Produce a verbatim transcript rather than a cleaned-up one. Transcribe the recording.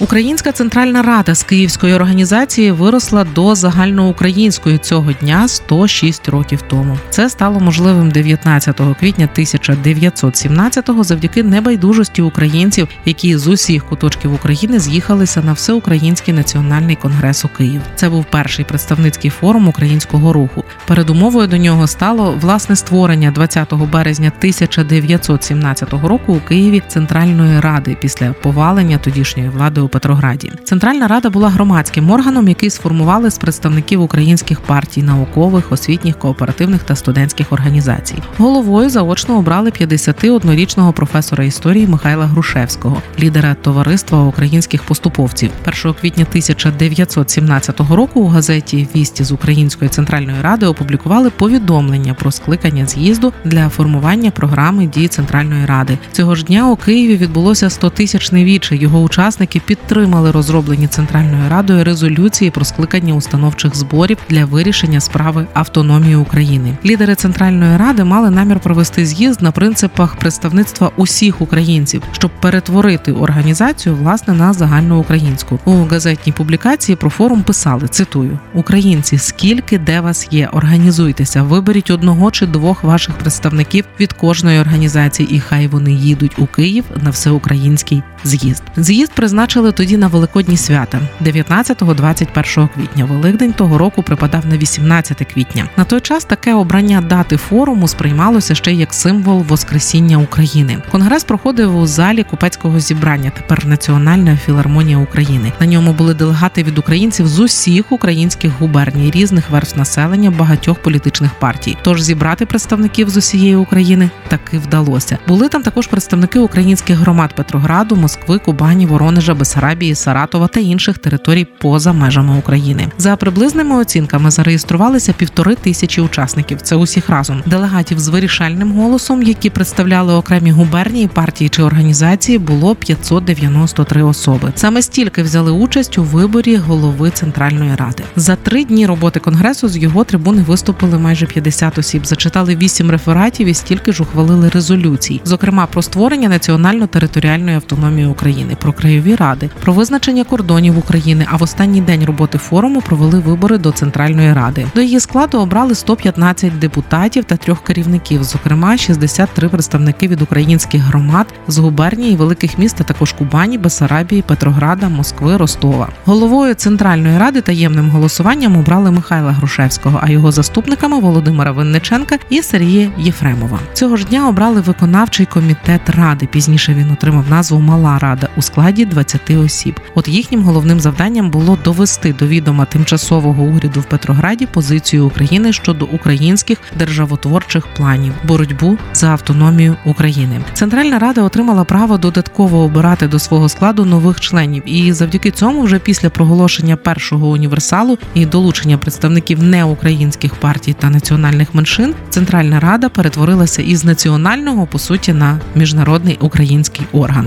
Українська Центральна Рада з Київської організації виросла до загальноукраїнської цього дня сто шість років тому. Це стало можливим дев'ятнадцятого квітня тисяча дев'ятсот сімнадцятого завдяки небайдужості українців, які з усіх куточків України з'їхалися на Всеукраїнський національний конгрес у Київ. Це був перший представницький форум українського руху. Передумовою до нього стало власне створення двадцятого березня тисяча дев'ятсот сімнадцятого року у Києві Центральної Ради після повалення тодішньої влади у Петрограді. Центральна Рада була громадським органом, який сформували з представників українських партій, наукових, освітніх, кооперативних та студентських організацій. Головою заочно обрали п'ятдесятиоднорічного професора історії Михайла Грушевського, лідера Товариства українських поступовців. першого квітня тисяча дев'ятсот сімнадцятого року у газеті «Вісті» з Української Центральної Ради опублікували повідомлення про скликання з'їзду для формування програми дій Центральної Ради. Цього ж дня у Києві відбулося стотисячне віче. Його учасники підтримали розроблені Центральною Радою резолюції про скликання установчих зборів для вирішення справи автономії України. Лідери Центральної Ради мали намір провести з'їзд на принципах представництва усіх українців, щоб перетворити організацію, власне, на загальноукраїнську. У газетній публікації про форум писали, цитую, «Українці, скільки де вас є, організуйтеся, виберіть одного чи двох ваших представників від кожної організації і хай вони їдуть у Київ на всеукраїнський з'їзд». З'їзд призначений тоді на Великодні свята – дев'ятнадцятого-двадцять першого квітня. Великдень того року припадав на вісімнадцяте квітня. На той час таке обрання дати форуму сприймалося ще як символ Воскресіння України. Конгрес проходив у залі Купецького зібрання, тепер Національна філармонія України. На ньому були делегати від українців з усіх українських губерній, різних верств населення, багатьох політичних партій. Тож зібрати представників з усієї України таки вдалося. Були там також представники українських громад Петрограду, Москви, Кубані, Воронежа, Бессарабії, Саратова та інших територій поза межами України. За приблизними оцінками зареєструвалися півтори тисячі учасників, це усіх разом. Делегатів з вирішальним голосом, які представляли окремі губернії, партії чи організації, було п'ятсот дев'яносто три особи. Саме стільки взяли участь у виборі голови Центральної Ради. За три дні роботи Конгресу з його трибуни виступили майже п'ятдесят осіб, зачитали вісім рефератів і стільки ж ухвалили резолюцій. Зокрема, про створення національно-територіальної автономії України, про краєві ради, про визначення кордонів України, а в останній день роботи форуму провели вибори до Центральної Ради. До її складу обрали сто п'ятнадцять депутатів та трьох керівників, зокрема шістдесят три представники від українських громад з губерній і великих міст, а також Кубані, Бессарабії, Петрограда, Москви, Ростова. Головою Центральної Ради таємним голосуванням обрали Михайла Грушевського, а його заступниками Володимира Винниченка і Сергія Єфремова. Цього ж дня обрали виконавчий комітет Ради, пізніше він отримав назву «Мала Рада» у складі двадцяти осіб. От їхнім головним завданням було довести до відома тимчасового уряду в Петрограді позицію України щодо українських державотворчих планів, боротьбу за автономію України. Центральна Рада отримала право додатково обирати до свого складу нових членів, і завдяки цьому вже після проголошення першого універсалу і долучення представників неукраїнських партій та національних меншин Центральна Рада перетворилася із національного, по суті, на міжнародний український орган.